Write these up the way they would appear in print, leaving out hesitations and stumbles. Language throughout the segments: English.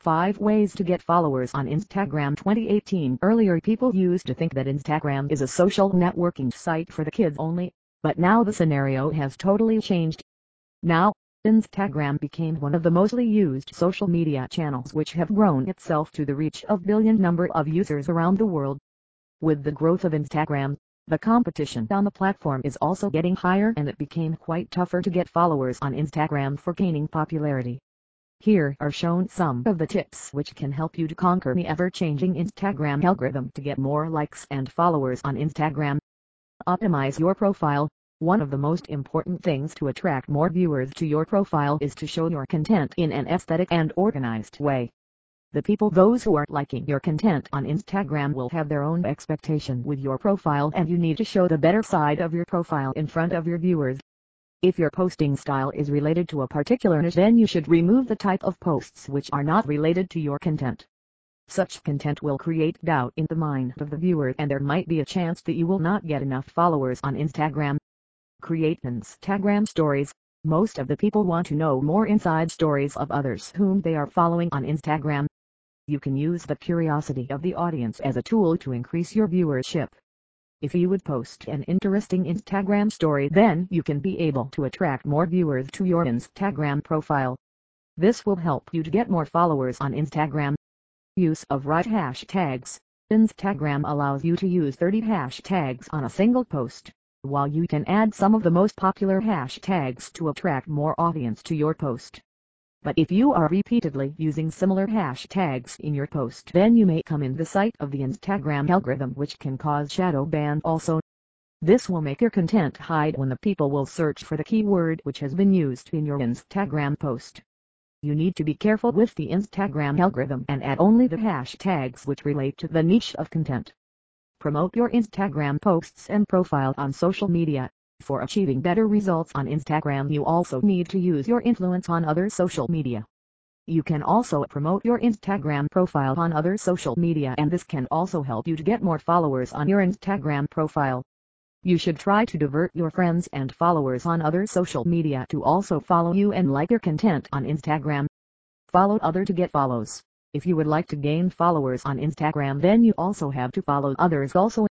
5 Ways to Get Followers on Instagram 2018. Earlier people used to think that Instagram is a social networking site for the kids only, but now the scenario has totally changed. Now, Instagram became one of the mostly used social media channels, which have grown itself to the reach of billion number of users around the world. With the growth of Instagram, the competition on the platform is also getting higher, and it became quite tougher to get followers on Instagram for gaining popularity. Here are shown some of the tips which can help you to conquer the ever-changing Instagram algorithm to get more likes and followers on Instagram. Optimize your profile. One of the most important things to attract more viewers to your profile is to show your content in an aesthetic and organized way. The people, those who are liking your content on Instagram, will have their own expectation with your profile, and you need to show the better side of your profile in front of your viewers. If your posting style is related to a particular niche, then you should remove the type of posts which are not related to your content. Such content will create doubt in the mind of the viewer, and there might be a chance that you will not get enough followers on Instagram. Create Instagram stories. Most of the people want to know more inside stories of others whom they are following on Instagram. You can use the curiosity of the audience as a tool to increase your viewership. If you would post an interesting Instagram story, then you can be able to attract more viewers to your Instagram profile. This will help you to get more followers on Instagram. Use of right hashtags. Instagram allows you to use 30 hashtags on a single post, while you can add some of the most popular hashtags to attract more audience to your post. But if you are repeatedly using similar hashtags in your post, then you may come in the sight of the Instagram algorithm, which can cause shadow ban also. This will make your content hide when the people will search for the keyword which has been used in your Instagram post. You need to be careful with the Instagram algorithm and add only the hashtags which relate to the niche of content. Promote your Instagram posts and profile on social media. For achieving better results on Instagram, you also need to use your influence on other social media. You can also promote your Instagram profile on other social media, and this can also help you to get more followers on your Instagram profile. You should try to divert your friends and followers on other social media to also follow you and like your content on Instagram. Follow others to get follows. If you would like to gain followers on Instagram, then you also have to follow others also.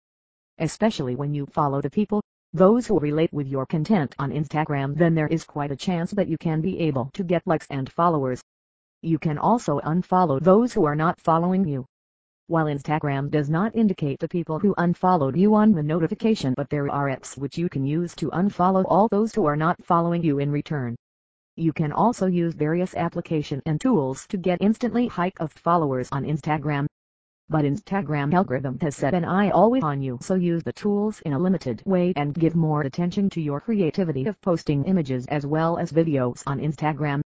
Especially when you follow the people, those who relate with your content on Instagram, then there is quite a chance that you can be able to get likes and followers. You can also unfollow those who are not following you. While Instagram does not indicate the people who unfollowed you on the notification, but there are apps which you can use to unfollow all those who are not following you in return. You can also use various applications and tools to get instantly hike of followers on Instagram. But Instagram algorithm has set an eye always on you, so use the tools in a limited way and give more attention to your creativity of posting images as well as videos on Instagram.